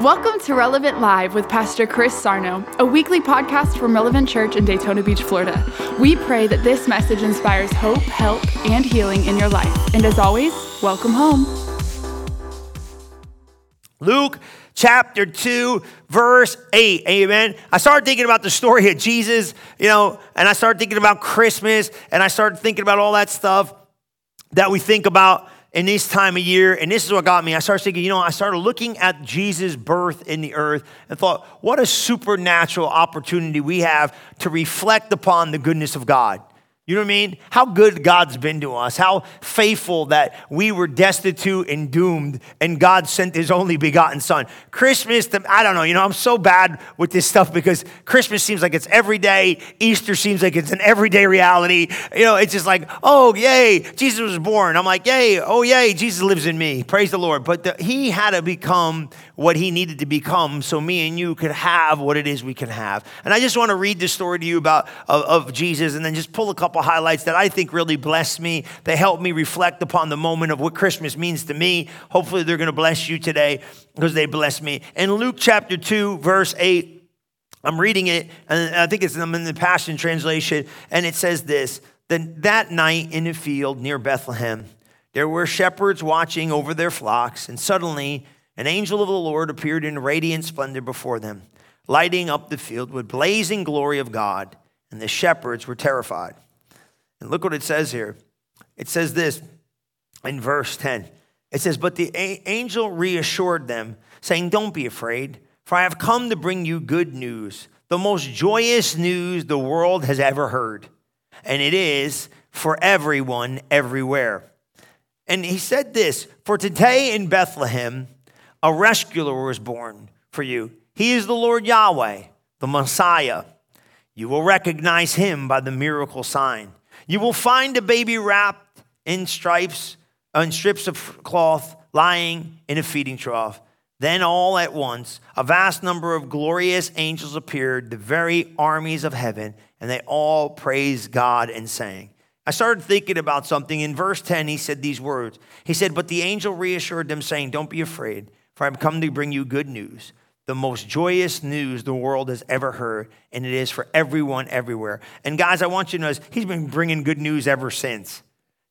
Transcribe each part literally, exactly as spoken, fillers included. Welcome to Relevant Live with Pastor Chris Sarno, a weekly podcast from Relevant Church in Daytona Beach, Florida. We pray that this message inspires hope, help, and healing in your life. And as always, welcome home. Luke chapter two, verse eight, amen. I started thinking about the story of Jesus, you know, and I started thinking about Christmas, and I started thinking about all that stuff that we think about in this time of year, and this is what got me. I started thinking, you know, I started looking at Jesus' birth in the earth and thought, what a supernatural opportunity we have to reflect upon the goodness of God. You know what I mean? How good God's been to us, how faithful that we were destitute and doomed, and God sent his only begotten son. Christmas, I don't know, you know, I'm so bad with this stuff because Christmas seems like it's every day. Easter seems like it's an everyday reality. You know, it's just like, oh, yay, Jesus was born. I'm like, yay, oh, yay, Jesus lives in me. Praise the Lord. But the, he had to become what he needed to become so me and you could have what it is we can have. And I just want to read this story to you about of, of Jesus and then just pull a couple highlights that I think really blessed me. They helped me reflect upon the moment of what Christmas means to me. Hopefully they're going to bless you today because they blessed me. In Luke chapter two, verse eight, I'm reading it, and I think it's I'm in the Passion Translation, and it says this: "Then that night in a field near Bethlehem, there were shepherds watching over their flocks, and suddenly an angel of the Lord appeared in radiant splendor before them, lighting up the field with blazing glory of God, and the shepherds were terrified." And look what it says here. It says this in verse ten. It says, "But the a- angel reassured them, saying, 'Don't be afraid, for I have come to bring you good news, the most joyous news the world has ever heard. And it is for everyone, everywhere.' And he said this, 'For today in Bethlehem, a rescuer was born for you. He is the Lord Yahweh, the Messiah. You will recognize him by the miracle sign. You will find a baby wrapped in stripes, in strips of cloth, lying in a feeding trough.' Then all at once, a vast number of glorious angels appeared, the very armies of heaven, and they all praised God and sang." I started thinking about something. In verse ten, he said these words. He said, "But the angel reassured them, saying, 'Don't be afraid, for I've come to bring you good news, the most joyous news the world has ever heard, and it is for everyone everywhere.'" And guys, I want you to notice, he's been bringing good news ever since.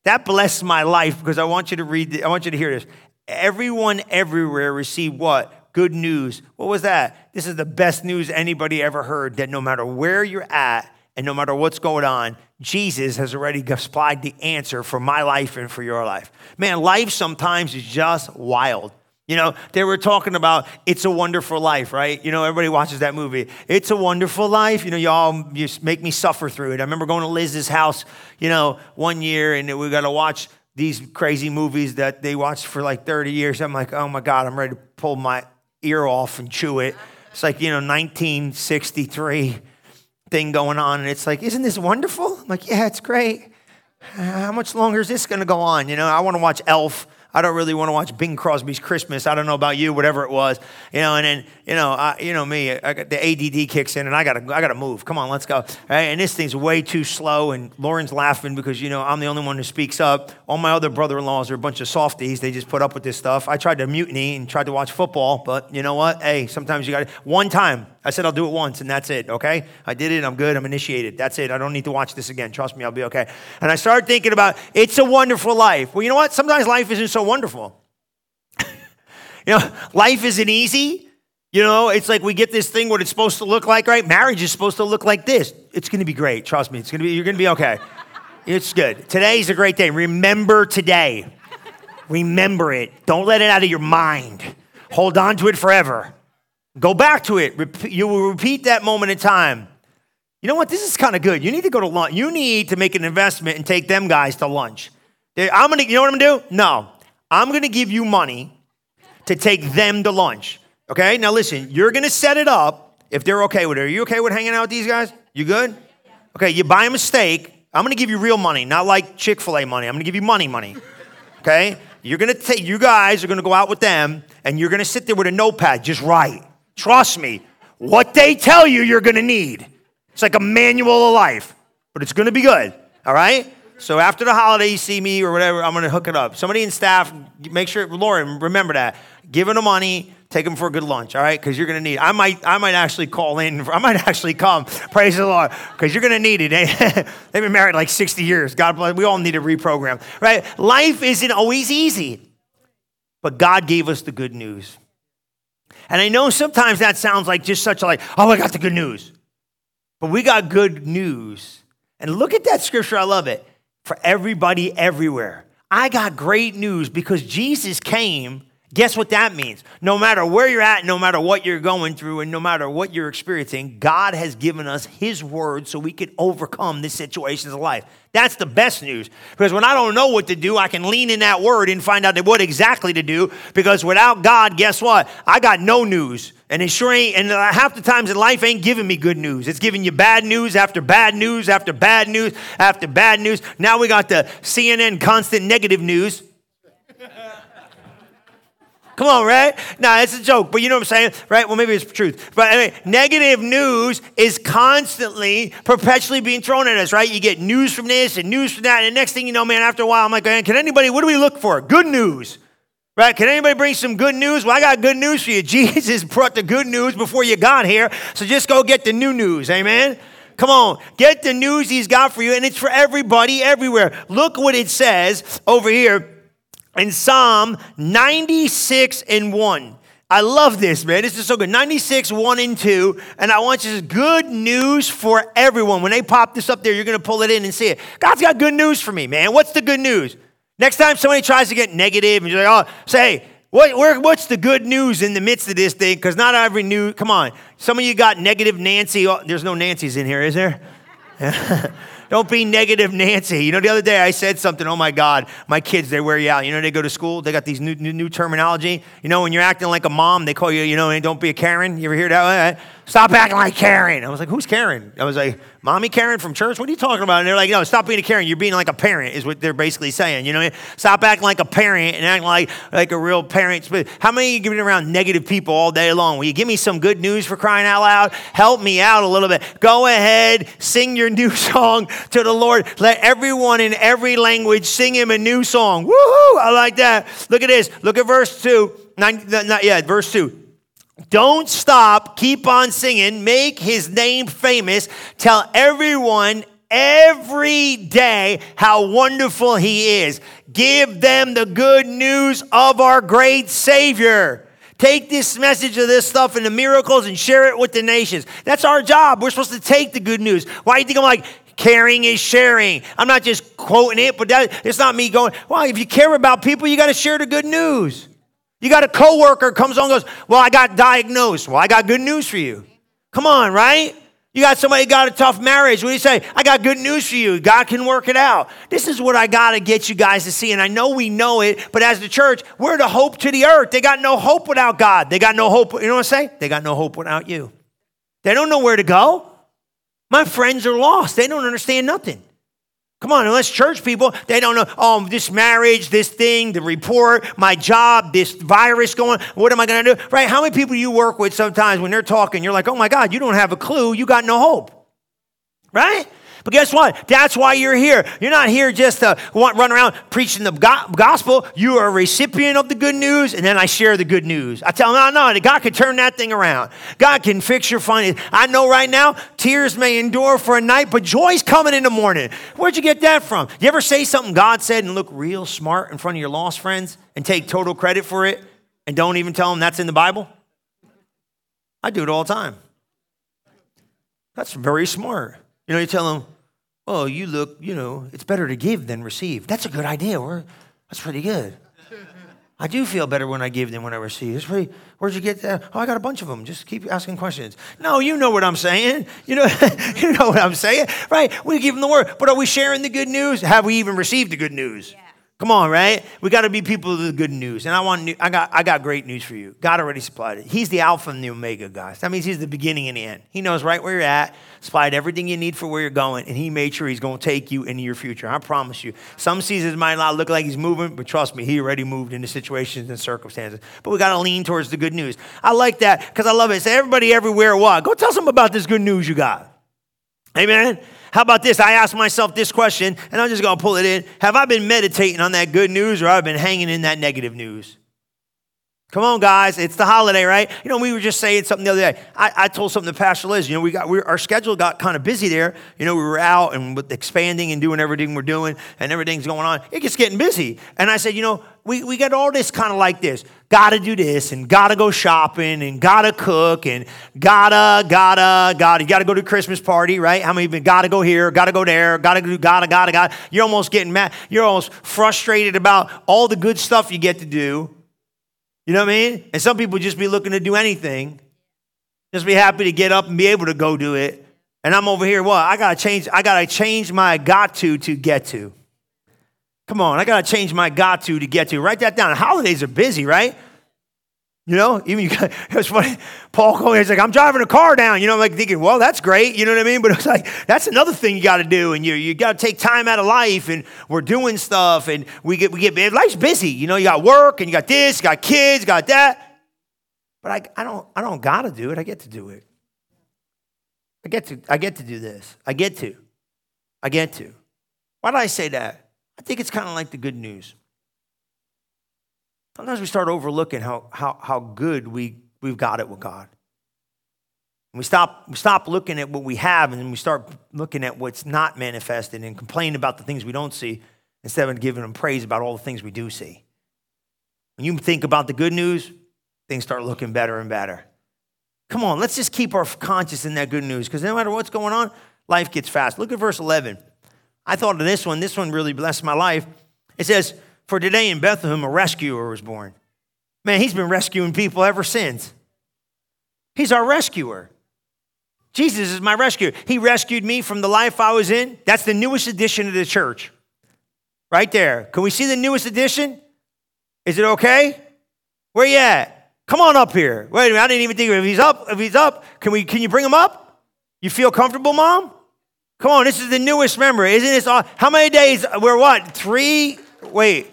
That blessed my life because I want you to read, the, I want you to hear this. Everyone everywhere received what? Good news. What was that? This is the best news anybody ever heard, that no matter where you're at and no matter what's going on, Jesus has already supplied the answer for my life and for your life. Man, life sometimes is just wild. You know, they were talking about It's a Wonderful Life, right? You know, everybody watches that movie. It's a Wonderful Life. You know, y'all you make me suffer through it. I remember going to Liz's house, you know, one year, and we got to watch these crazy movies that they watched for like thirty years. I'm like, oh, my God, I'm ready to pull my ear off and chew it. It's like, you know, nineteen sixty-three thing going on, and it's like, isn't this wonderful? I'm like, yeah, it's great. How much longer is this going to go on? You know, I want to watch Elf. I don't really want to watch Bing Crosby's Christmas. I don't know about you, whatever it was, you know. And then, you know, I, you know me, I got the A D D kicks in, and I gotta, I gotta move. Come on, let's go. All right, and this thing's way too slow. And Lauren's laughing because you know I'm the only one who speaks up. All my other brother-in-laws are a bunch of softies. They just put up with this stuff. I tried to mutiny and tried to watch football, but you know what? Hey, sometimes you got to. One time, I said I'll do it once, and that's it. Okay, I did it. I'm good. I'm initiated. That's it. I don't need to watch this again. Trust me, I'll be okay. And I started thinking about It's a Wonderful Life. Well, you know what? Sometimes life isn't so wonderful. You know, life isn't easy. You know, it's like we get this thing what it's supposed to look like, right? Marriage is supposed to look like this. It's going to be great. Trust me. It's going to be, you're going to be okay. It's good. Today's a great day. Remember today. Remember it. Don't let it out of your mind. Hold on to it forever. Go back to it. Repeat, you will repeat that moment in time. You know what? This is kind of good. You need to go to lunch. You need to make an investment and take them guys to lunch. I'm gonna, you know what I'm gonna do? No, I'm gonna give you money to take them to lunch. Okay, now listen, you're gonna set it up if they're okay with it. Are you okay with hanging out with these guys? You good? Okay, you buy them a steak. I'm gonna give you real money, not like Chick-fil-A money. I'm gonna give you money, money. Okay, you're gonna take, you guys are gonna go out with them, and you're gonna sit there with a notepad, just write. Trust me, what they tell you, you're gonna need. It's like a manual of life, but it's gonna be good. All right. So after the holiday, you see me or whatever, I'm going to hook it up. Somebody in staff, make sure, Lauren, remember that. Give her the money, Take them for a good lunch, all right? Because you're going to need it. I might, I might actually call in. I might actually come. Praise the Lord. Because you're going to need it. Eh? They've been married like sixty years. God bless. We all need a reprogram, right? Life isn't always easy. But God gave us the good news. And I know sometimes that sounds like just such a like, oh, I got the good news. But we got good news. And look at that scripture. I love it. For everybody everywhere. I got great news because Jesus came. Guess what that means? No matter where you're at, no matter what you're going through, and no matter what you're experiencing, God has given us his word so we can overcome the situations of life. That's the best news. Because when I don't know what to do, I can lean in that word and find out what exactly to do. Because without God, guess what? I got no news. And it sure ain't, and half the times in life ain't giving me good news. It's giving you bad news after bad news after bad news after bad news. Now we got the C N N constant negative news. Come on, right? Nah, it's a joke, but you know what I'm saying, right? Well, maybe it's the truth. But anyway, negative news is constantly, perpetually being thrown at us, right? You get news from this and news from that. And the next thing you know, man, after a while, I'm like, man, can anybody, what do we look for? Good news, right? Can anybody bring some good news? Well, I got good news for you. Jesus brought the good news before you got here. So just go get the new news, amen? Come on, get the news he's got for you. And it's for everybody everywhere. Look what it says over here. In Psalm ninety-six and one. I love this, man. This is so good. ninety-six, one and two. And I want you to good news for everyone. When they pop this up there, you're going to pull it in and see it. God's got good news for me, man. What's the good news? Next time somebody tries to get negative and you're like, oh, say, hey, what, where, what's the good news in the midst of this thing? Because not every news, come on. Some of you got negative Nancy. Oh, there's no Nancy's in here, is there? Don't be negative Nancy. You know, the other day I said something, oh my God, my kids, they wear you out. You know, they go to school, they got these new new, new terminology. You know, when you're acting like a mom, they call you, you know, and don't be a Karen. You ever hear that? Stop acting like Karen. I was like, who's Karen? I was like, Mommy Karen from church? What are you talking about? And they're like, no, stop being a Karen. You're being like a parent is what they're basically saying. You know, stop acting like a parent and acting like, like a real parent. How many of you giving around negative people all day long? Will you give me some good news for crying out loud? Help me out a little bit. Go ahead, sing your new song to the Lord. Let everyone in every language sing him a new song. Woohoo! I like that. Look at this. Look at verse two. Nine, not, yeah, verse two. Don't stop, keep on singing, make his name famous, tell everyone every day how wonderful he is. Give them the good news of our great Savior. Take this message of this stuff and the miracles and share it with the nations. That's our job. We're supposed to take the good news. Why do you think I'm like, caring is sharing? I'm not just quoting it, but that, it's not me going, well, if you care about people, you got to share the good news. You got a coworker comes on and goes, well, I got diagnosed. Well, I got good news for you. Come on, right? You got somebody got a tough marriage. What do you say? I got good news for you. God can work it out. This is what I got to get you guys to see. And I know we know it, but as the church, we're the hope to the earth. They got no hope without God. They got no hope. You know what I'm saying? They got no hope without you. They don't know where to go. My friends are lost. They don't understand nothing. Come on, unless church people, they don't know, oh, this marriage, this thing, the report, my job, this virus going, what am I going to do? Right? How many people you work with sometimes when they're talking, you're like, oh my God, you don't have a clue. You got no hope. Right? But guess what? That's why you're here. You're not here just to run around preaching the gospel. You are a recipient of the good news, and then I share the good news. I tell them, no, no, God can turn that thing around. God can fix your finances. I know right now, tears may endure for a night, but joy's coming in the morning. Where'd you get that from? You ever say something God said and look real smart in front of your lost friends and take total credit for it and don't even tell them that's in the Bible? I do it all the time. That's very smart. You know, you tell them, oh, you look, you know, it's better to give than receive. That's a good idea. We're, that's pretty good. I do feel better when I give than when I receive. It's pretty, where'd you get that? Oh, I got a bunch of them. Just keep asking questions. No, you know what I'm saying. You know, you know what I'm saying, right? We give them the word, but are we sharing the good news? Have we even received the good news? Yeah. Come on, right? We got to be people of the good news. And I want, new, I got, I got great news for you. God already supplied it. He's the Alpha and the Omega, guys. That means he's the beginning and the end. He knows right where you're at, supplied everything you need for where you're going, and he made sure he's going to take you into your future. I promise you. Some seasons might not look like he's moving, but trust me, he already moved into situations and circumstances. But we got to lean towards the good news. I like that because I love it. Say, everybody, everywhere, what? Go tell them about this good news you got. Amen. How about this? I asked myself this question, and I'm just going to pull it in. Have I been meditating on that good news, or have I been hanging in that negative news? Come on, guys. It's the holiday, right? You know, we were just saying something the other day. I, I told something to Pastor Liz. You know, we got we, our schedule got kind of busy there. You know, we were out and with expanding and doing everything we're doing and everything's going on. It gets getting busy. And I said, you know, we, we got all this kind of like this. Got to do this and got to go shopping and got to cook and got to, got to, got to. You got to go to a Christmas party, right? How many of you got to go here, got to go there, got to do, got to, got to, got to. You're almost getting mad. You're almost frustrated about all the good stuff you get to do. You know what I mean? And some people just be looking to do anything, just be happy to get up and be able to go do it. And I'm over here, well, I gotta change, I gotta change my got to to get to. Come on, I gotta change my got to to get to. Write that down. Holidays are busy, right? You know, even you got, it was funny. Paul Coley is like, I'm driving a car down. You know, I'm like thinking, well, that's great. You know what I mean? But it's like, that's another thing you got to do. And you you got to take time out of life. And we're doing stuff. And we get, we get, life's busy. You know, you got work and you got this, you got kids, you got that. But I, I don't, I don't got to do it. I get to do it. I get to, I get to do this. I get to, I get to. Why did I say that? I think it's kind of like the good news. Sometimes we start overlooking how how how good we, we've got it with God. And we stop we stop looking at what we have, and then we start looking at what's not manifested and complain about the things we don't see instead of giving them praise about all the things we do see. When you think about the good news, things start looking better and better. Come on, let's just keep our conscience in that good news, because no matter what's going on, life gets fast. Look at verse eleven. I thought of this one. This one really blessed my life. It says, for today in Bethlehem, a rescuer was born. Man, he's been rescuing people ever since. He's our rescuer. Jesus is my rescuer. He rescued me from the life I was in. That's the newest edition of the church. Right there. Can we see the newest edition? Is it okay? Where you at? Come on up here. Wait a minute, I didn't even think of it. If he's up, if he's up, can we can you bring him up? You feel comfortable, Mom? Come on, this is the newest member. Isn't this all? How many days? We're what? Three? Wait.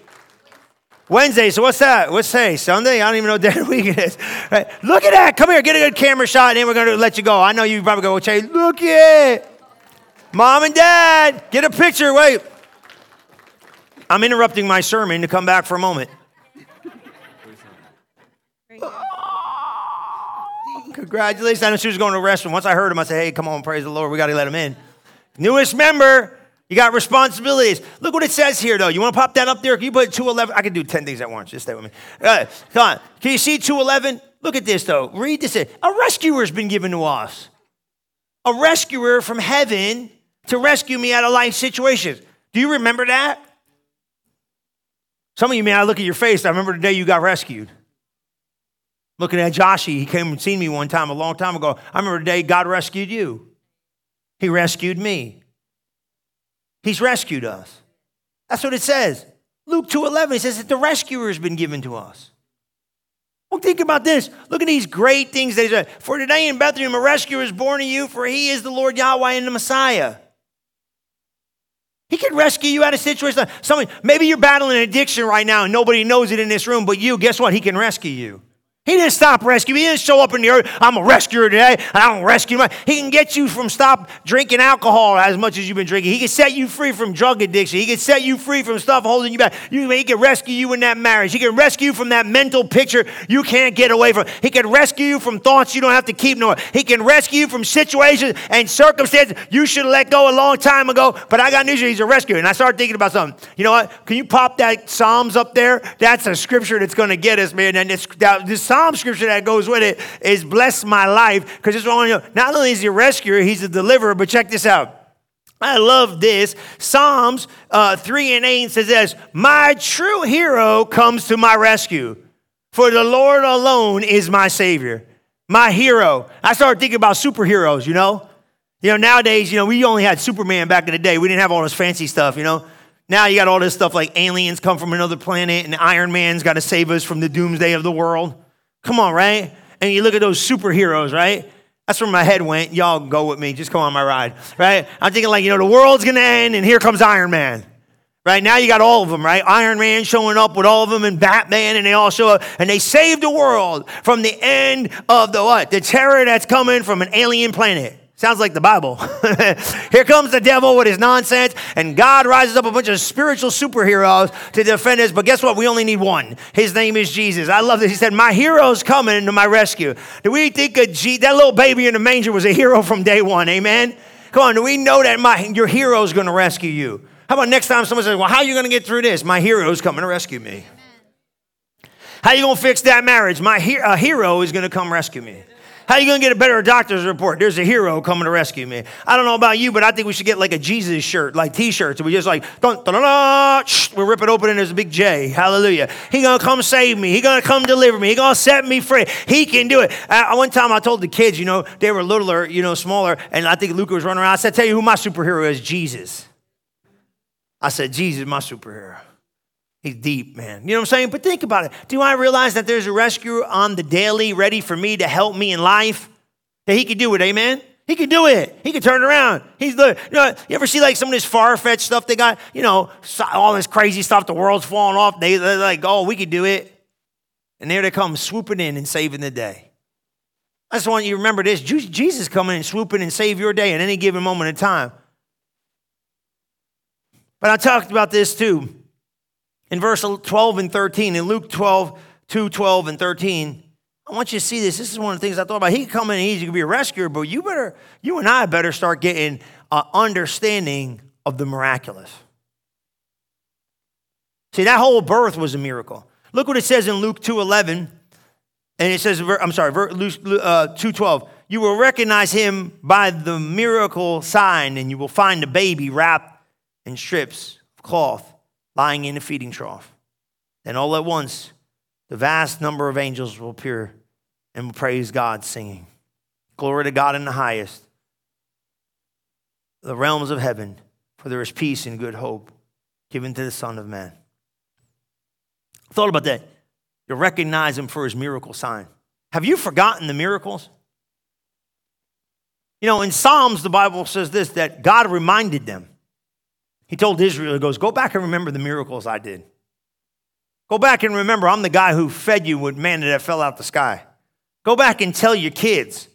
Wednesday, so what's that? What's today? Sunday? I don't even know what day of the week it is. Right. Look at that. Come here. Get a good camera shot, and then we're going to let you go. I know you probably go, Chase, look at it. Mom and Dad, get a picture. Wait. I'm interrupting my sermon to come back for a moment. Oh, congratulations. I know she was going to a restaurant. Once I heard him, I said, hey, come on, praise the Lord. We got to let him in. Newest member. You got responsibilities. Look what it says here, though. You want to pop that up there? Can you put two eleven? I can do ten things at once. Just stay with me. Uh, come on. Can you see two eleven? Look at this, though. Read this. A rescuer's been given to us. A rescuer from heaven to rescue me out of life situations. Do you remember that? Some of you, man, I look at your face. I remember the day you got rescued. Looking at Joshi, he came and seen me one time a long time ago. I remember the day God rescued you. He rescued me. He's rescued us. That's what it says. Luke two eleven, it says that the rescuer has been given to us. Well, think about this. Look at these great things that he said. For today in Bethlehem, a rescuer is born to you, for he is the Lord Yahweh and the Messiah. He can rescue you out of situations. Someone, maybe you're battling an addiction right now, and nobody knows it in this room, but you, guess what? He can rescue you. He didn't stop rescuing. He didn't show up in the earth. I'm a rescuer today, and I don't rescue my. He can get you from stop drinking alcohol as much as you've been drinking. He can set you free from drug addiction. He can set you free from stuff holding you back. He can rescue you in that marriage. He can rescue you from that mental picture you can't get away from. He can rescue you from thoughts you don't have to keep knowing. He can rescue you from situations and circumstances you should have let go a long time ago, but I got news. He's a rescuer, and I started thinking about something. You know what? Can you pop that Psalms up there? That's a scripture that's going to get us, man, and this, that, this Psalm scripture that goes with it is bless my life, because it's one of, not only is he a rescuer, he's a deliverer, but check this out. I love this. Psalms uh, three and eight says this, my true hero comes to my rescue, for the Lord alone is my savior, my hero. I started thinking about superheroes, you know. You know, nowadays, you know, we only had Superman back in the day. We didn't have all this fancy stuff, you know. Now you got all this stuff like aliens come from another planet and Iron Man's got to save us from the doomsday of the world. Come on, right? And you look at those superheroes, right? That's where my head went. Y'all go with me. Just come on my ride, right? I'm thinking like, you know, the world's going to end, and here comes Iron Man, right? Now you got all of them, right? Iron Man showing up with all of them, and Batman, and they all show up, and they save the world from the end of the what? The terror that's coming from an alien planet. Sounds like the Bible. Here comes the devil with his nonsense, and God rises up a bunch of spiritual superheroes to defend us. But guess what? We only need one. His name is Jesus. I love this. He said, my hero's coming to my rescue. Do we think of G- that little baby in the manger was a hero from day one? Amen? Come on. Do we know that my your hero's going to rescue you? How about next time someone says, well, how are you going to get through this? My hero's coming to rescue me. Amen. How are you going to fix that marriage? My he- a hero is going to come rescue me. How are you going to get a better doctor's report? There's a hero coming to rescue me. I don't know about you, but I think we should get like a Jesus shirt, like T-shirts. We just like, dun, dun, dun, dun, shh, we rip it open and there's a big J. Hallelujah. He's going to come save me. He's going to come deliver me. He's going to set me free. He can do it. I, one time I told the kids, you know, they were littler, you know, smaller. And I think Luca was running around. I said, tell you who my superhero is, Jesus. I said, Jesus, my superhero. He's deep, man. You know what I'm saying? But think about it. Do I realize that there's a rescuer on the daily ready for me to help me in life? That he could do it, amen? He could do it. He could turn around. He's the, you know, you ever see like some of this far-fetched stuff they got? You know, all this crazy stuff, the world's falling off. They, they're like, oh, we could do it. And there they come swooping in and saving the day. I just want you to remember this. Jesus coming and swooping and save your day at any given moment in time. But I talked about this too. In verse twelve and thirteen, in Luke twelve, two, twelve, and thirteen, I want you to see this. This is one of the things I thought about. He can come in and he's going to be a rescuer, but you better, you and I better start getting an understanding of the miraculous. See, that whole birth was a miracle. Look what it says in Luke two eleven, and it says, I'm sorry, Luke two twelve. You will recognize him by the miracle sign, and you will find a baby wrapped in strips of cloth, lying in a feeding trough. Then all at once, the vast number of angels will appear and will praise God, singing, glory to God in the highest, the realms of heaven, for there is peace and good hope given to the Son of Man. I thought about that. You'll recognize him for his miracle sign. Have you forgotten the miracles? You know, in Psalms, the Bible says this, that God reminded them. He told Israel, he goes, go back and remember the miracles I did. Go back and remember, I'm the guy who fed you with manna that fell out the sky. Go back and tell your kids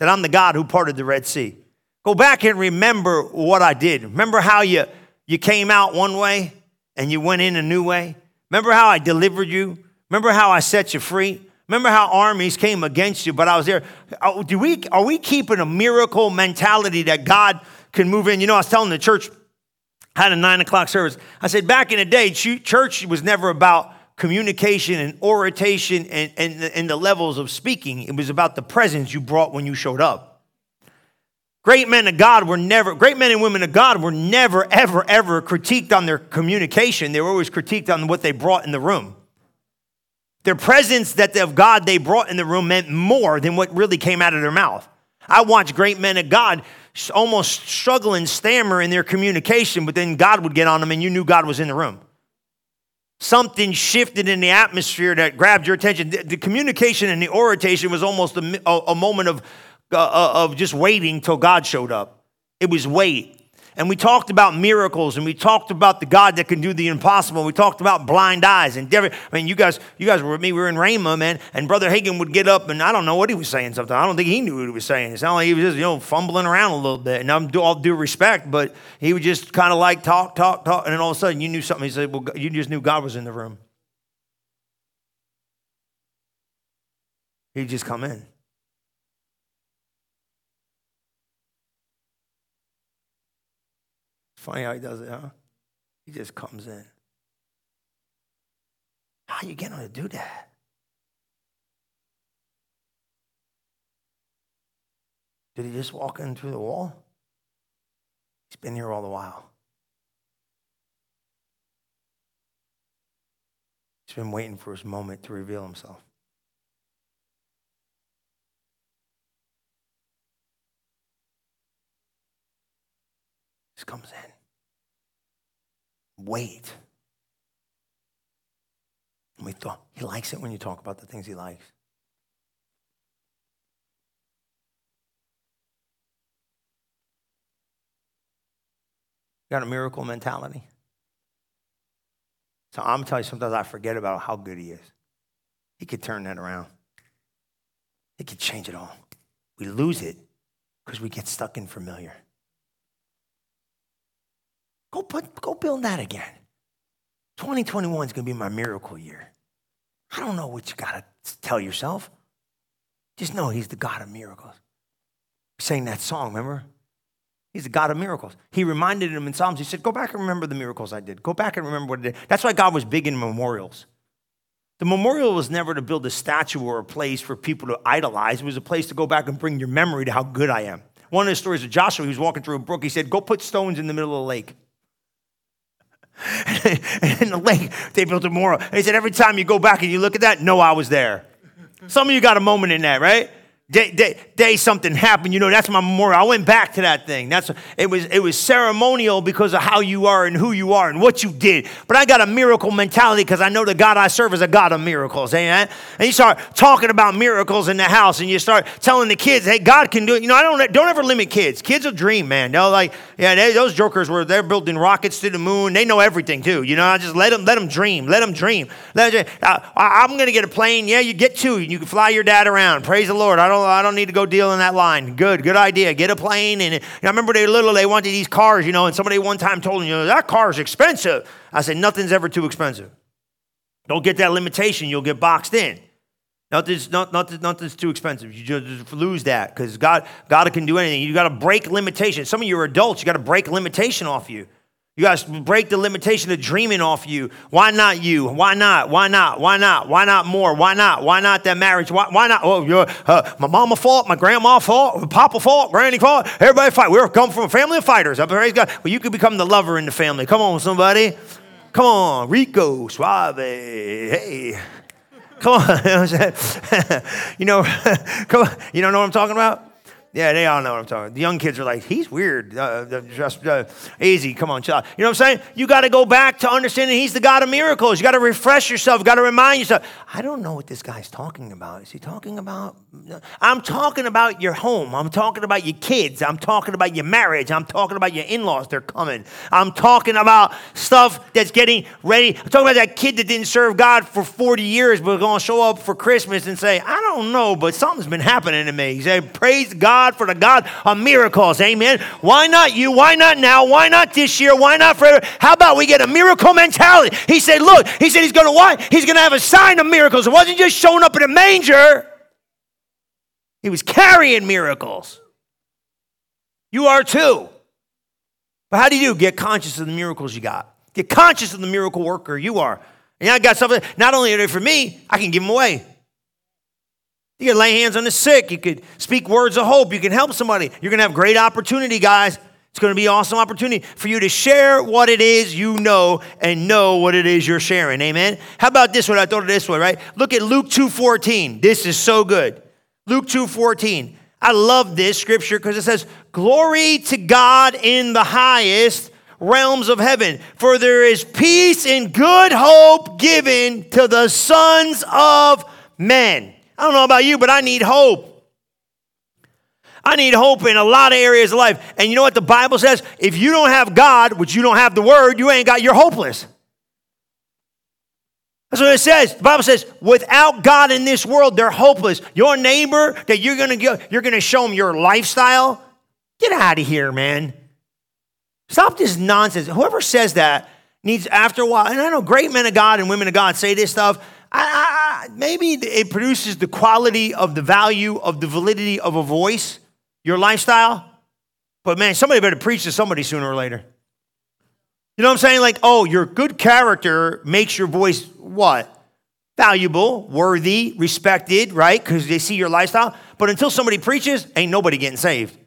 that I'm the God who parted the Red Sea. Go back and remember what I did. Remember how you, you came out one way and you went in a new way? Remember how I delivered you? Remember how I set you free? Remember how armies came against you, but I was there. Do we, are we keeping a miracle mentality that God can move in? You know, I was telling the church, I had a nine o'clock service. I said, back in the day, church was never about communication and oration and, and, and the levels of speaking. It was about the presence you brought when you showed up. Great men of God were never, great men and women of God were never, ever, ever critiqued on their communication. They were always critiqued on what they brought in the room. Their presence that of God they brought in the room meant more than what really came out of their mouth. I watched great men of God almost struggle and stammer in their communication, but then God would get on them and you knew God was in the room. Something shifted in the atmosphere that grabbed your attention. The, the communication and the oration was almost a, a, a moment of, uh, of just waiting till God showed up. It was wait. And we talked about miracles, and we talked about the God that can do the impossible. We talked about blind eyes. And I mean, you guys you guys were with me. We were in Rhema, man, and Brother Hagin would get up, and I don't know what he was saying sometimes. I don't think he knew what he was saying. It sounded like he was just, you know, fumbling around a little bit. And I'm all due respect, but he would just kind of like talk, talk, talk, and then all of a sudden you knew something. He said, well, you just knew God was in the room. He'd just come in. Funny how he does it, huh? He just comes in. How are you getting him to do that? Did he just walk in through the wall? He's been here all the while. He's been waiting for his moment to reveal himself. Just comes in. Wait. And we thought, he likes it when you talk about the things he likes. Got a miracle mentality. So I'm telling you, sometimes I forget about how good he is. He could turn that around. He could change it all. We lose it because we get stuck in familiar. Go put, go build that again. twenty twenty-one is going to be my miracle year. I don't know what you got to tell yourself. Just know he's the God of miracles. We sang that song, remember? He's the God of miracles. He reminded him in Psalms. He said, go back and remember the miracles I did. Go back and remember what I did. That's why God was big in memorials. The memorial was never to build a statue or a place for people to idolize. It was a place to go back and bring your memory to how good I am. One of the stories of Joshua, he was walking through a brook. He said, go put stones in the middle of the lake. And in the lake, they built a memorial. And he said, every time you go back and you look at that, no, I was there. Some of you got a moment in that, right? Day, day, day something happened, you know, that's my memorial. I went back to that thing. That's it was it was ceremonial because of how you are and who you are and what you did. But I got a miracle mentality because I know the God I serve is a God of miracles. Amen. And you start talking about miracles in the house, and you start telling the kids, hey, God can do it. You know, I don't don't ever limit kids. Kids will dream, man. They'll like, yeah, they, those jokers were they're building rockets to the moon. They know everything too. You know, I just let them let them dream. Let them dream. Let them dream. I, I, I'm gonna get a plane. Yeah, you get two, and you can fly your dad around. Praise the Lord. I don't I don't need to go deal in that line. Good, good idea. Get a plane. And, and I remember they were little, they wanted these cars, you know, and somebody one time told them, you know, that car's expensive. I said, nothing's ever too expensive. Don't get that limitation. You'll get boxed in. Nothing's, not, nothing, nothing's too expensive. You just, just lose that because God, God can do anything. You got to break limitation. Some of you are adults. You got to break limitation off you. You guys break the limitation of dreaming off you. Why not you? Why not? Why not? Why not? Why not more? Why not? Why not that marriage? Why, why not? Oh, you're, uh, my mama fault, my grandma fault, my papa fault, granny fault. Everybody fight. We come from a family of fighters. I praise God. Well, you could become the lover in the family. Come on, somebody. Come on, Rico Suave. Hey, come on. You know, come on. You don't know what I'm talking about? Yeah, they all know what I'm talking about. The young kids are like, he's weird. Uh, just uh, easy. Come on, chill out. You know what I'm saying? You got to go back to understanding he's the God of miracles. You got to refresh yourself. You got to remind yourself. I don't know what this guy's talking about. Is he talking about? I'm talking about your home. I'm talking about your kids. I'm talking about your marriage. I'm talking about your in-laws. They're coming. I'm talking about stuff that's getting ready. I'm talking about that kid that didn't serve God for forty years but going to show up for Christmas and say, I don't know, but something's been happening to me. You say, praise God. For the God of miracles, amen. Why not you? Why not now? Why not this year? Why not forever? How about we get a miracle mentality? He said, look, he said he's going to what? He's going to have a sign of miracles. It wasn't just showing up in a manger. He was carrying miracles. You are too. But how do you do? Get conscious of the miracles you got. Get conscious of the miracle worker you are. And I got something, not only are they for me, I can give them away. You can lay hands on the sick. You could speak words of hope. You can help somebody. You're going to have great opportunity, guys. It's going to be an awesome opportunity for you to share what it is you know and know what it is you're sharing. Amen? How about this one? I thought of this one, right? Look at Luke two fourteen. This is so good. Luke two fourteen. I love this scripture because it says, glory to God in the highest realms of heaven, for there is peace and good hope given to the sons of men. I don't know about you, but I need hope. I need hope in a lot of areas of life. And you know what the Bible says? If you don't have God, which you don't have the word, you ain't got, you're hopeless. That's what it says. The Bible says, without God in this world, they're hopeless. Your neighbor that you're going to you're going to show them your lifestyle. Get out of here, man. Stop this nonsense. Whoever says that needs, after a while, and I know great men of God and women of God say this stuff. I, I, maybe it produces the quality of the value of the validity of a voice, your lifestyle. But man, somebody better preach to somebody sooner or later. You know what I'm saying? Like, oh, your good character makes your voice what? Valuable, worthy, respected, right? Because they see your lifestyle. But until somebody preaches, ain't nobody getting saved. You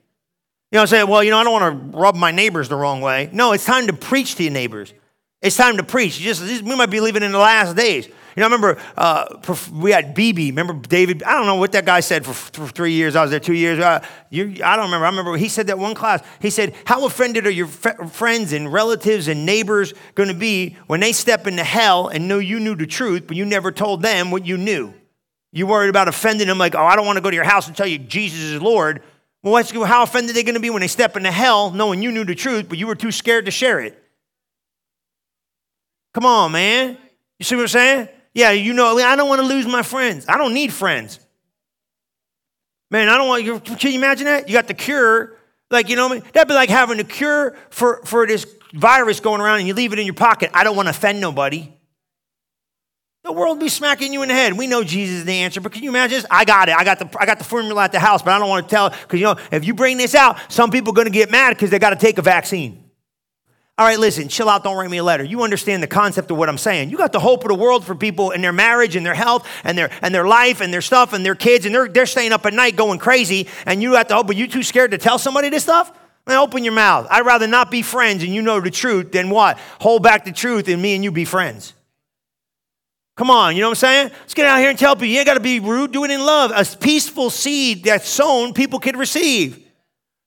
know what I'm saying? Well, you know, I don't want to rub my neighbors the wrong way. No, it's time to preach to your neighbors. It's time to preach. You just, we might be living in the last days. You know, I remember uh, we had Bebe. Remember David? I don't know what that guy said for, for three years. I was there two years. Uh, you, I don't remember. I remember he said that one class. He said, how offended are your f- friends and relatives and neighbors going to be when they step into hell and know you knew the truth, but you never told them what you knew? You worried about offending them like, oh, I don't want to go to your house and tell you Jesus is Lord. Well, what's, how offended are they going to be when they step into hell knowing you knew the truth, but you were too scared to share it? Come on, man. You see what I'm saying? Yeah, you know, I don't want to lose my friends. I don't need friends. Man, I don't want you. Can you imagine that? You got the cure. Like, you know what I mean? That'd be like having a cure for, for this virus going around and you leave it in your pocket. I don't want to offend nobody. The world be smacking you in the head. We know Jesus is the answer, but can you imagine this? I got it. I got the I got the formula at the house, but I don't want to tell because, you know, if you bring this out, some people are going to get mad because they got to take a vaccine. All right, listen, chill out. Don't write me a letter. You understand the concept of what I'm saying. You got the hope of the world for people and their marriage and their health and their and their life and their stuff and their kids, and they're, they're staying up at night going crazy, and you got the hope, but you too scared to tell somebody this stuff? Man, open your mouth. I'd rather not be friends and you know the truth than what? Hold back the truth and me and you be friends. Come on, you know what I'm saying? Let's get out here and tell people. You ain't got to be rude. Do it in love. A peaceful seed that's sown, people can receive.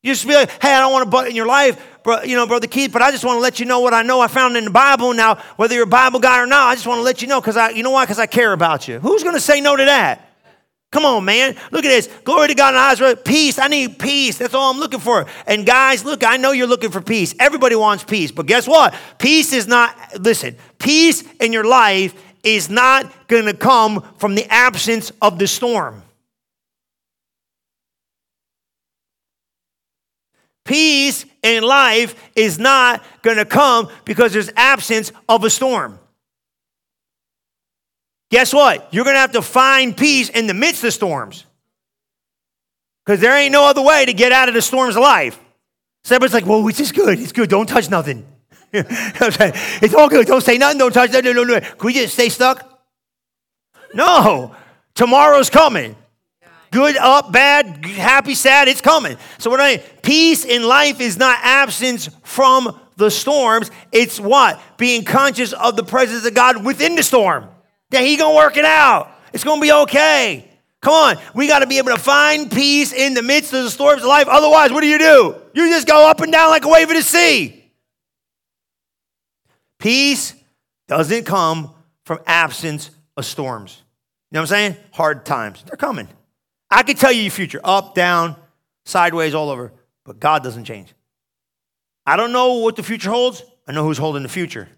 You just be like, hey, I don't want to butt in your life, bro, you know, Brother Keith, but I just want to let you know what I know I found in the Bible. Now, whether you're a Bible guy or not, I just want to let you know because I, you know why? Because I care about you. Who's going to say no to that? Come on, man. Look at this. Glory to God in Israel. Peace. I need peace. That's all I'm looking for. And guys, look, I know you're looking for peace. Everybody wants peace, but guess what? Peace is not, listen, peace in your life is not going to come from the absence of the storm. Peace in life is not going to come because there's absence of a storm. Guess what? You're going to have to find peace in the midst of storms because there ain't no other way to get out of the storms alive. So everybody's like, well, it's just good. It's good. Don't touch nothing. It's all good. Don't say nothing. Don't touch nothing. Don't do it. Can we just stay stuck? No. Tomorrow's coming. Good, up, bad, happy, sad, it's coming. So what I mean, peace in life is not absence from the storms. It's what? Being conscious of the presence of God within the storm. That He's going to work it out. It's going to be okay. Come on. We got to be able to find peace in the midst of the storms of life. Otherwise, what do you do? You just go up and down like a wave of the sea. Peace doesn't come from absence of storms. You know what I'm saying? Hard times. They're coming. I could tell you your future, up, down, sideways, all over, but God doesn't change. I don't know what the future holds. I know who's holding the future.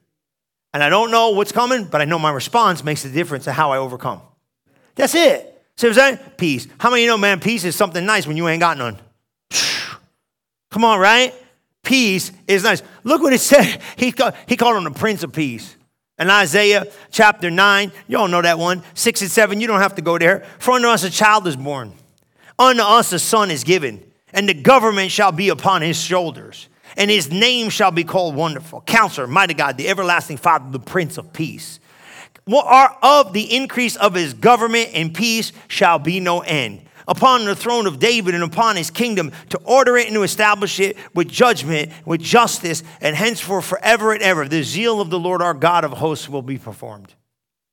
And I don't know what's coming, but I know my response makes the difference to how I overcome. That's it. See what I'm saying? Peace. How many of you know, man, peace is something nice when you ain't got none? Come on, right? Peace is nice. Look what it said. He called, he called him the Prince of Peace. In Isaiah chapter nine, you all know that one, six and seven, you don't have to go there. For unto us a child is born, unto us a son is given, and the government shall be upon his shoulders, and his name shall be called Wonderful, Counselor, Mighty God, the Everlasting Father, the Prince of Peace. What are of the increase of his government and peace shall be no end. Upon the throne of David and upon his kingdom, to order it and to establish it with judgment, with justice, and henceforth forever and ever, the zeal of the Lord our God of hosts will be performed.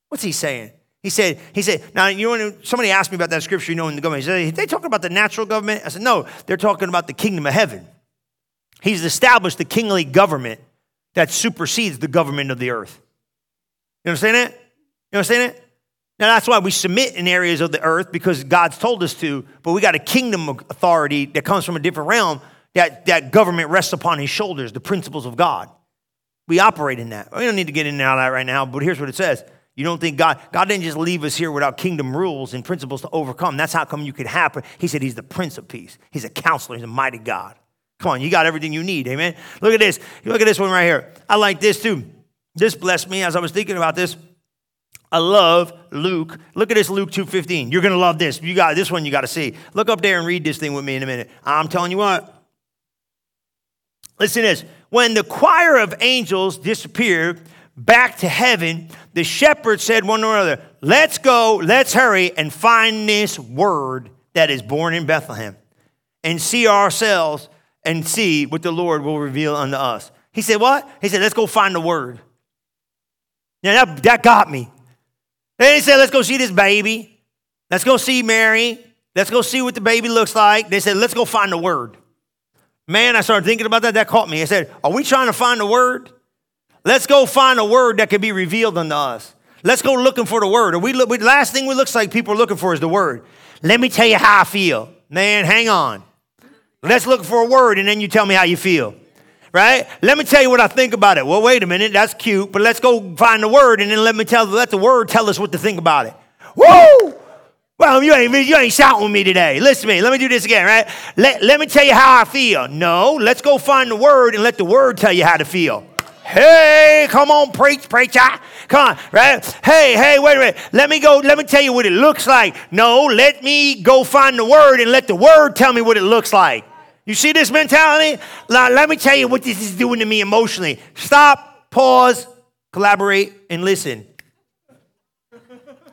What's he saying? He said, he said, now, you know, somebody asked me about that scripture, you know, in the government. He said, are they talking about the natural government? I said, no, they're talking about the kingdom of heaven. He's established the kingly government that supersedes the government of the earth. You understand that? You understand that? Now, that's why we submit in areas of the earth because God's told us to, but we got a kingdom authority that comes from a different realm that, that government rests upon his shoulders, the principles of God. We operate in that. We don't need to get into all that right now, but here's what it says. You don't think God, God didn't just leave us here without kingdom rules and principles to overcome. That's how come you could happen. He said he's the Prince of Peace. He's a counselor. He's a mighty God. Come on, you got everything you need, amen? Look at this. Look at this one right here. I like this too. This blessed me as I was thinking about this. I love Luke. Look at this, Luke two fifteen. You're going to love this. You got this one you got to see. Look up there and read this thing with me in a minute. I'm telling you what. Listen to this. When the choir of angels disappeared back to heaven, the shepherds said one to another, let's go, let's hurry and find this word that is born in Bethlehem and see ourselves and see what the Lord will reveal unto us. He said what? He said, let's go find the word. Now that, that got me. Then they said, let's go see this baby. Let's go see Mary. Let's go see what the baby looks like. They said, let's go find the word. Man, I started thinking about that. That caught me. I said, are we trying to find the word? Let's go find a word that can be revealed unto us. Let's go looking for the word. Are we, we last thing we looks like people are looking for is the word. Let me tell you how I feel. Man, hang on. Let's look for a word, and then you tell me how you feel. Right? Let me tell you what I think about it. Well, wait a minute. That's cute. But let's go find the word and then let me tell, let the word tell us what to think about it. Woo! Well, you ain't, you ain't shouting with me today. Listen to me. Let me do this again, right? Let, let me tell you how I feel. No, let's go find the word and let the word tell you how to feel. Hey, come on, preach, preacher. Come on, right? Hey, hey, wait a minute. Let me go, let me tell you what it looks like. No, let me go find the word and let the word tell me what it looks like. You see this mentality? Now, let me tell you what this is doing to me emotionally. Stop, pause, collaborate, and listen.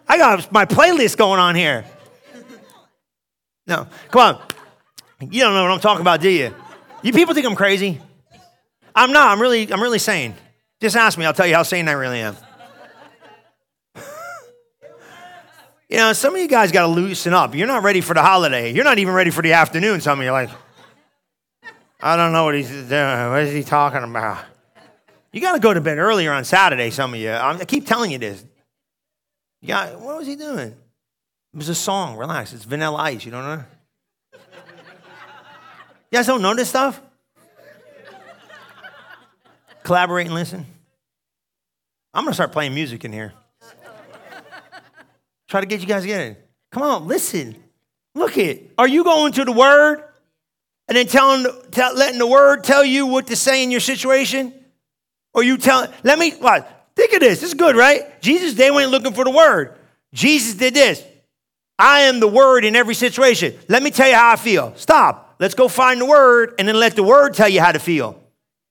I got my playlist going on here. No, come on. You don't know what I'm talking about, do you? You people think I'm crazy? I'm not. I'm really, I'm really sane. Just ask me. I'll tell you how sane I really am. You know, some of you guys got to loosen up. You're not ready for the holiday. You're not even ready for the afternoon. Some of you are like, I don't know what he's doing. What is he talking about? You got to go to bed earlier on Saturday, some of you. I keep telling you this. Yeah, what was he doing? It was a song. Relax. It's Vanilla Ice. You don't know? You guys don't know this stuff? Collaborate and listen. I'm going to start playing music in here. Try to get you guys to get it. Come on, listen. Look it. Are you going to the word and then telling, tell, letting the word tell you what to say in your situation? Or you tell, let me, what? Think of this. This is good, right? Jesus, they went looking for the word. Jesus did this. I am the word in every situation. Let me tell you how I feel. Stop. Let's go find the word and then let the word tell you how to feel.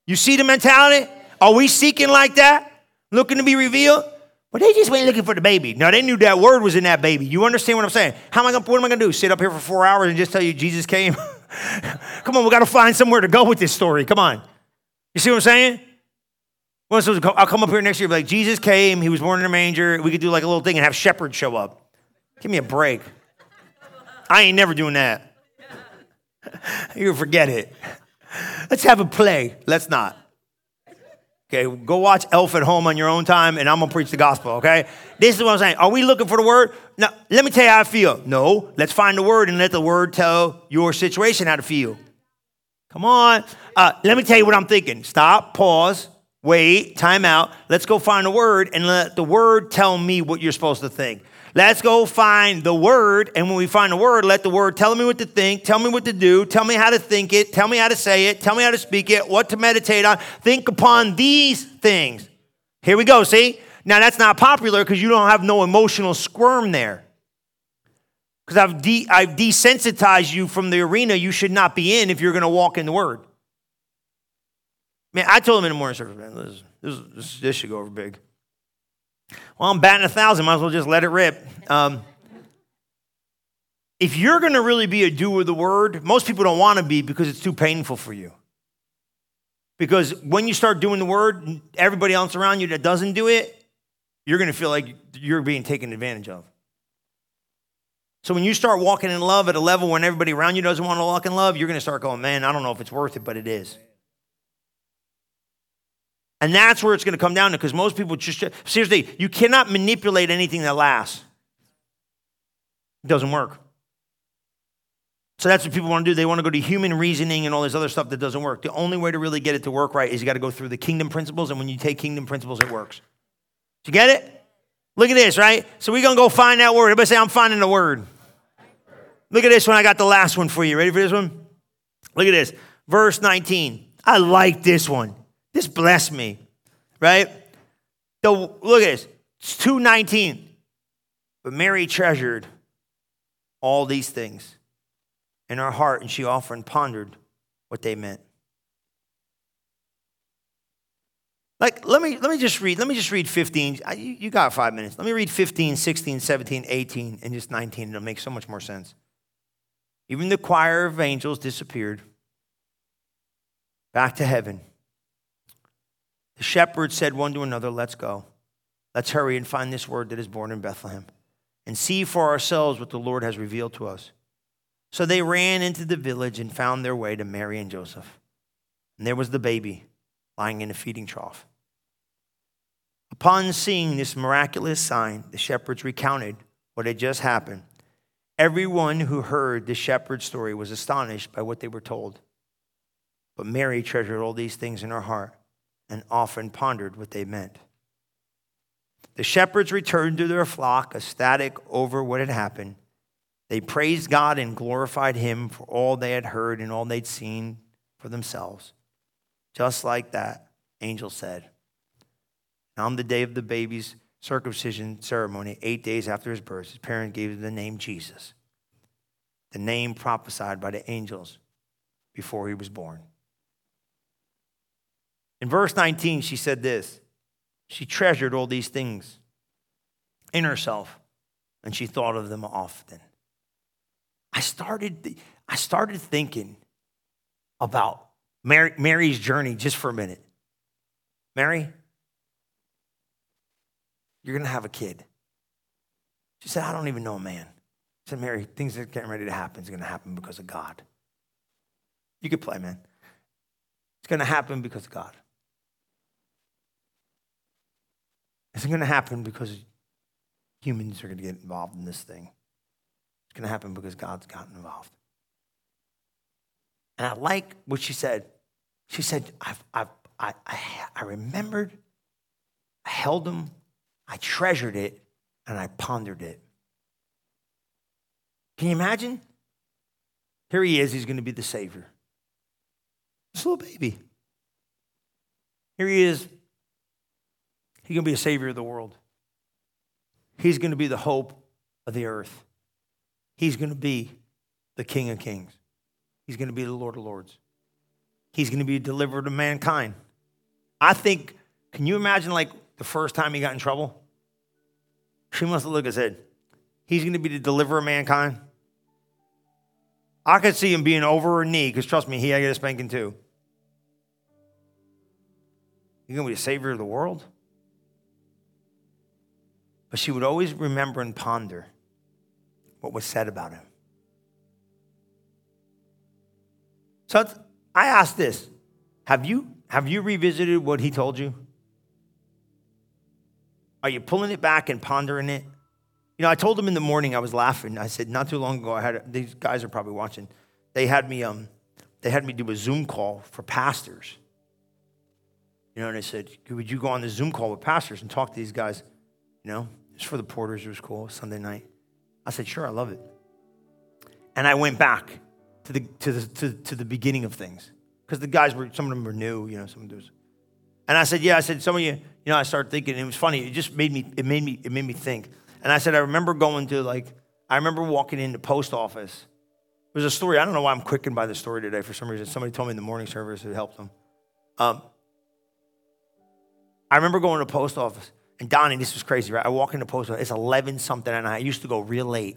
You see the mentality? Are we seeking like that? Looking to be revealed? Well, they just went looking for the baby. No, they knew that word was in that baby. You understand what I'm saying? How am I gonna, what am I going to do? Sit up here for four hours and just tell you Jesus came? Come on, we got to find somewhere to go with this story. Come on. You see what I'm saying? I'll come up here next year and be like, Jesus came, he was born in a manger. We could do like a little thing and have shepherds show up. Give me a break. I ain't never doing that. You forget it. Let's have a play. Let's not. Okay, go watch Elf at home on your own time and I'm going to preach the gospel, okay? This is what I'm saying. Are we looking for the word? No, let me tell you how I feel. No, let's find the word and let the word tell your situation how to feel. Come on. Uh, let me tell you what I'm thinking. Stop, pause. Wait, time out. Let's go find the word and let the word tell me what you're supposed to think. Let's go find the word. And when we find the word, let the word tell me what to think. Tell me what to do. Tell me how to think it. Tell me how to say it. Tell me how to speak it. What to meditate on. Think upon these things. Here we go. See? Now that's not popular because you don't have no emotional squirm there. Because I've, de- I've desensitized you from the arena you should not be in if you're going to walk in the word. Man, I told him in the morning service, man, this, this, this, this should go over big. Well, I'm batting a thousand. Might as well just let it rip. Um, if you're going to really be a doer of the word, most people don't want to be because it's too painful for you. Because when you start doing the word, everybody else around you that doesn't do it, you're going to feel like you're being taken advantage of. So when you start walking in love at a level when everybody around you doesn't want to walk in love, you're going to start going, man, I don't know if it's worth it, but it is. And that's where it's going to come down to, because most people just, seriously, you cannot manipulate anything that lasts. It doesn't work. So that's what people want to do. They want to go to human reasoning and all this other stuff that doesn't work. The only way to really get it to work right is you got to go through the kingdom principles, and when you take kingdom principles, it works. Do you get it? Look at this, right? So we're going to go find that word. Everybody say, I'm finding the word. Look at this one. I got the last one for you. Ready for this one? Look at this. Verse nineteen. I like this one. This blessed me, right? The, look at this. It's two nineteen. But Mary treasured all these things in her heart, and she often pondered what they meant. Like, let me let me just read. Let me just read fifteen. I, you, you got five minutes. Let me read fifteen, sixteen, seventeen, eighteen, and just nineteen. It'll make so much more sense. Even the choir of angels disappeared back to heaven. The shepherds said one to another, let's go. Let's hurry and find this word that is born in Bethlehem and see for ourselves what the Lord has revealed to us. So they ran into the village and found their way to Mary and Joseph. And there was the baby lying in a feeding trough. Upon seeing this miraculous sign, the shepherds recounted what had just happened. Everyone who heard the shepherd's story was astonished by what they were told. But Mary treasured all these things in her heart and often pondered what they meant. The shepherds returned to their flock, ecstatic over what had happened, They praised God and glorified him for all they had heard and all they'd seen for themselves. Just like that, angel said, on the day of the baby's circumcision ceremony, eight days after his birth, his parents gave him the name Jesus, the name prophesied by the angels before he was born. In verse nineteen, she said this. She treasured all these things in herself, and she thought of them often. I started, I started thinking about Mary, Mary's journey just for a minute. Mary, you're going to have a kid. She said, I don't even know a man. I said, Mary, things that are getting ready to happen is going to happen because of God. You could play, man. It's going to happen because of God. It's going to happen because humans are going to get involved in this thing. It's going to happen because God's gotten involved. And I like what she said. She said, I've, I've, I, I, I remembered, I held them, I treasured it, and I pondered it. Can you imagine? Here he is. He's going to be the Savior. This little baby. Here he is. He's going to be a Savior of the world. He's going to be the hope of the earth. He's going to be the King of Kings. He's going to be the Lord of Lords. He's going to be delivered to mankind. I think, can you imagine like the first time he got in trouble? She must have looked and said, he's going to be the deliverer of mankind. I could see him being over her knee because trust me, he had to get a spanking too. He's going to be the Savior of the world. But she would always remember and ponder what was said about him. So I asked this, have you, have you revisited what he told you? Are you pulling it back and pondering it? You know, I told him in the morning, I was laughing. I said, not too long ago, I had, these guys are probably watching. They had me, um, they had me do a Zoom call for pastors. You know, and I said, would you go on the Zoom call with pastors and talk to these guys? You know, it's for the Porters. It was cool, Sunday night. I said, sure, I love it. And I went back to the to the, to, to the beginning of things because the guys were, some of them were new, you know, some of those. And I said, yeah, I said, some of you, you know, I started thinking, it was funny. It just made me, it made me, it made me think. And I said, I remember going to like, I remember walking into post office. It was a story. I don't know why I'm quickened by the story today for some reason. Somebody told me in the morning service it helped them. Um, I remember going to post office. And Donnie, this was crazy, right? I walk into post office. It's eleven something, and I used to go real late.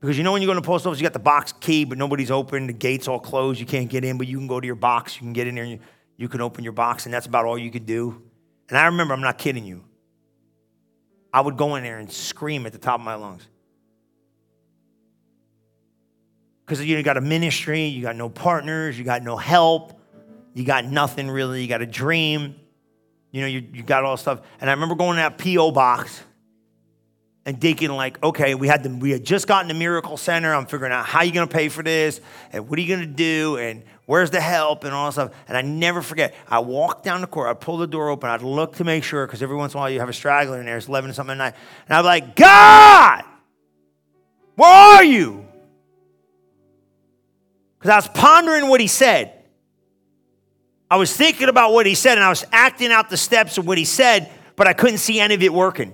Because you know when you go to post office, you got the box key, but nobody's open. The gate's all closed. You can't get in, but you can go to your box. You can get in there, and you, you can open your box, and that's about all you could do. And I remember, I'm not kidding you, I would go in there and scream at the top of my lungs. Because you got a ministry. You got no partners. You got no help. You got nothing, really. You got a dream. You know, you, you got all stuff. And I remember going to that P O box and thinking like, okay, we had the, we had just gotten to Miracle Center. I'm figuring out how you're going to pay for this and what are you going to do and where's the help and all that stuff. And I never forget. I walked down the court. I'd pull the door open. I'd look to make sure because every once in a while you have a straggler in there. It's eleven or something at night. And I'd be like, God, where are you? Because I was pondering what he said. I was thinking about what he said, and I was acting out the steps of what he said, but I couldn't see any of it working.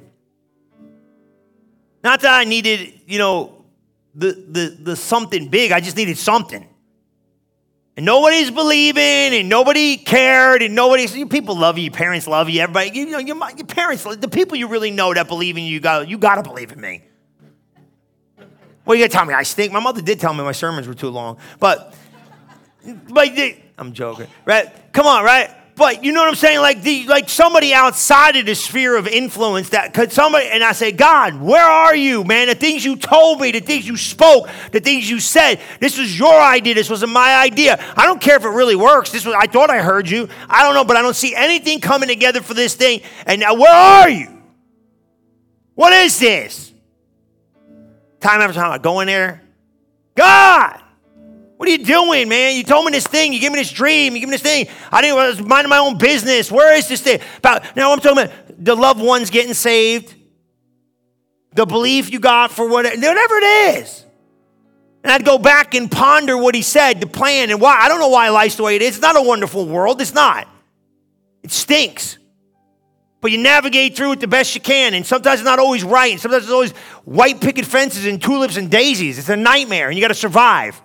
Not that I needed, you know, the the the something big. I just needed something. And nobody's believing, and nobody cared, and nobody. You people love you. Your parents love you. Everybody, you know, your, your parents, the people you really know that believe in you, you got you got to believe in me. Well, you got to tell me I stink. My mother did tell me my sermons were too long, but but. They, I'm joking, right? Come on, right? But you know what I'm saying? Like the like somebody outside of the sphere of influence that could somebody, and I say, God, where are you, man? The things you told me, the things you spoke, the things you said, this was your idea. This wasn't my idea. I don't care if it really works. This was, I thought I heard you. I don't know, but I don't see anything coming together for this thing. And now where are you? What is this? Time after time, I go in there. God! What are you doing, man? You told me this thing. You gave me this dream. You gave me this thing. I didn't. I was minding my own business. Where is this thing? About now, I'm talking about the loved ones getting saved, the belief you got for whatever, whatever it is. And I'd go back and ponder what he said, the plan, and why. I don't know why life's the way it is. It's not a wonderful world. It's not. It stinks. But you navigate through it the best you can, and sometimes it's not always right, and sometimes it's always white picket fences and tulips and daisies. It's a nightmare, and you got to survive.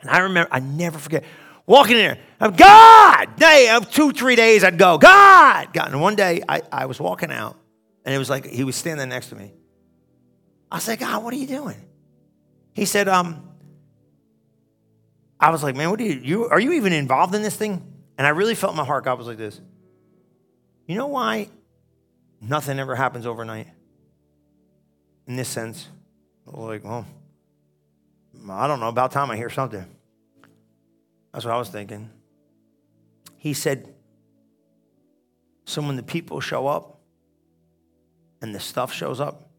And I remember, I never forget, walking in there, I'm, God, day of two, three days, I'd go, God, God. And one day, I, I was walking out, and it was like he was standing next to me. I was like, God, what are you doing? He said, um, I was like, man, what do you, you, are you even involved in this thing? And I really felt in my heart, God was like this. You know why nothing ever happens overnight? In this sense, like, well, I don't know, about time I hear something. That's what I was thinking. He said, so when the people show up and the stuff shows up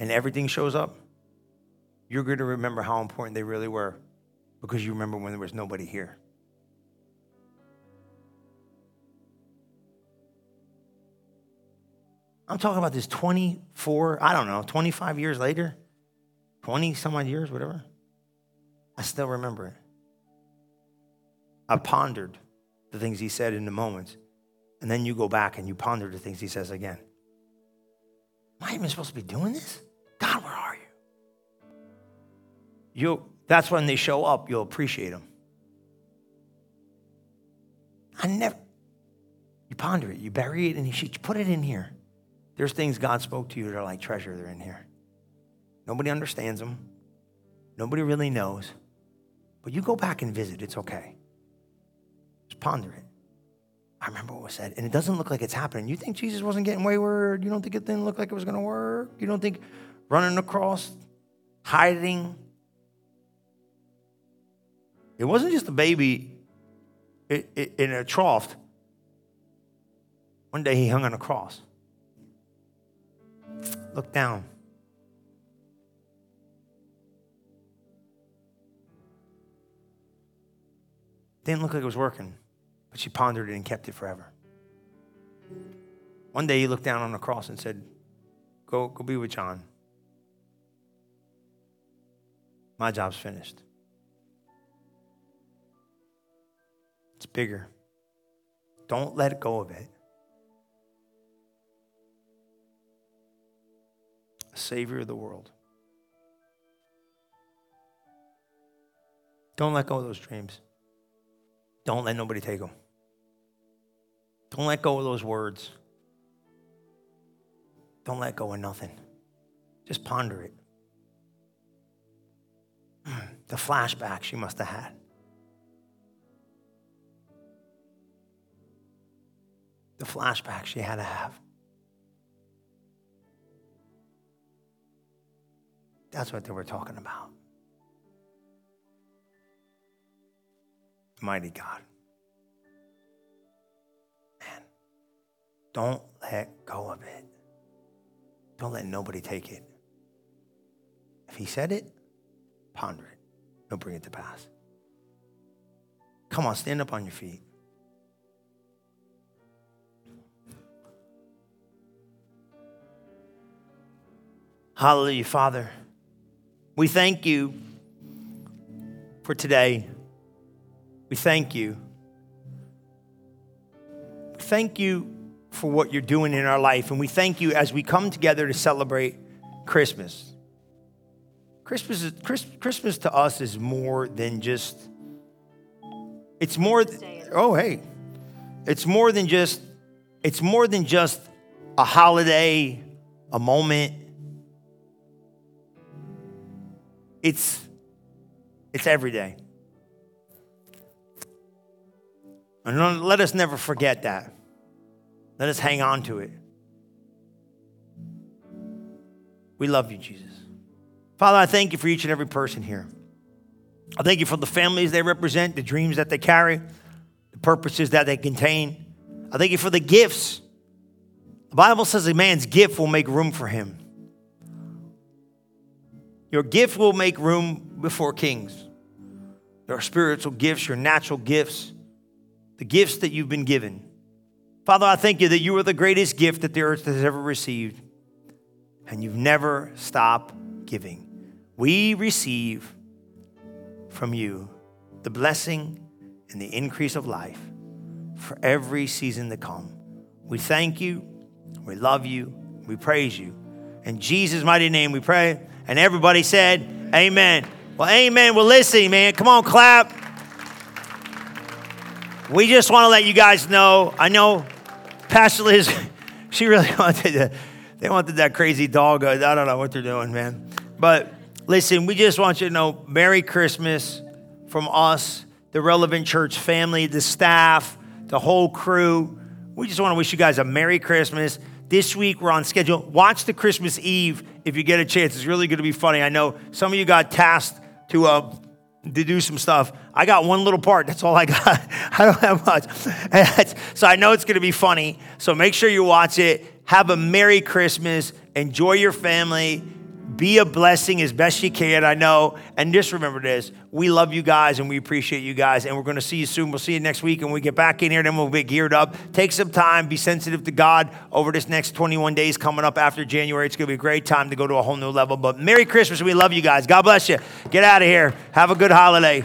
and everything shows up, you're going to remember how important they really were because you remember when there was nobody here. I'm talking about this twenty-four, I don't know, twenty-five years later, twenty some odd years, whatever. I still remember it. I pondered the things he said in the moments. And then you go back and you ponder the things he says again. Am I even supposed to be doing this? God, where are you? You'll, that's when they show up, you'll appreciate them. I never, you ponder it, you bury it, and you put it in here. There's things God spoke to you that are like treasure. They're in here. Nobody understands them. Nobody really knows. But you go back and visit. It's okay. Just ponder it. I remember what was said. And it doesn't look like it's happening. You think Jesus wasn't getting wayward? You don't think it didn't look like it was going to work? You don't think running across, hiding? It wasn't just a baby in a trough. One day he hung on a cross. Look down. Didn't look like it was working, but she pondered it and kept it forever. One day he looked down on the cross and said, go, go be with John. My job's finished. It's bigger. Don't let go of it. Savior of the world. Don't let go of those dreams. Don't let nobody take them. Don't let go of those words. Don't let go of nothing. Just ponder it. The flashback she must have had. The flashback she had to have. That's what they were talking about. Mighty God. Man, don't let go of it. Don't let nobody take it. If he said it, ponder it. He'll bring it to pass. Come on, stand up on your feet. Hallelujah, Father. We thank you for today. We thank you. We thank you for what you're doing in our life. And we thank you as we come together to celebrate Christmas. Christmas is, Christmas to us is more than just, it's more, th- oh, hey. It's more than just, it's more than just a holiday, a moment. It's it's every day. And let us never forget that. Let us hang on to it. We love you, Jesus. Father, I thank you for each and every person here. I thank you for the families they represent, the dreams that they carry, the purposes that they contain. I thank you for the gifts. The Bible says a man's gift will make room for him. Your gift will make room before kings. Your spiritual gifts, your natural gifts, the gifts that you've been given. Father, I thank you that you are the greatest gift that the earth has ever received, and you've never stopped giving. we receive from you the blessing and the increase of life for every season to come. We thank you, we love you, we praise you. In Jesus' mighty name we pray. And everybody said, amen. Well, amen. Well, listen, man, come on, clap. We just want to let you guys know, I know Pastor Liz, she really wanted to, they wanted that crazy dog. I don't know what they're doing, man. But listen, we just want you to know, Merry Christmas from us, the Relevant Church family, the staff, the whole crew. We just want to wish you guys a Merry Christmas. This week, we're on schedule. Watch the Christmas Eve if you get a chance. It's really going to be funny. I know some of you got tasked to uh, to do some stuff. I got one little part. That's all I got. I don't have much. So I know it's going to be funny. So make sure you watch it. Have a Merry Christmas. Enjoy your family. Be a blessing as best you can, I know. And just remember this. We love you guys, and we appreciate you guys. And we're going to see you soon. We'll see you next week, and we get back in here, and then we'll be geared up. Take some time. Be sensitive to God over this next twenty-one days coming up after January. It's going to be a great time to go to a whole new level. But Merry Christmas, and we love you guys. God bless you. Get out of here. Have a good holiday.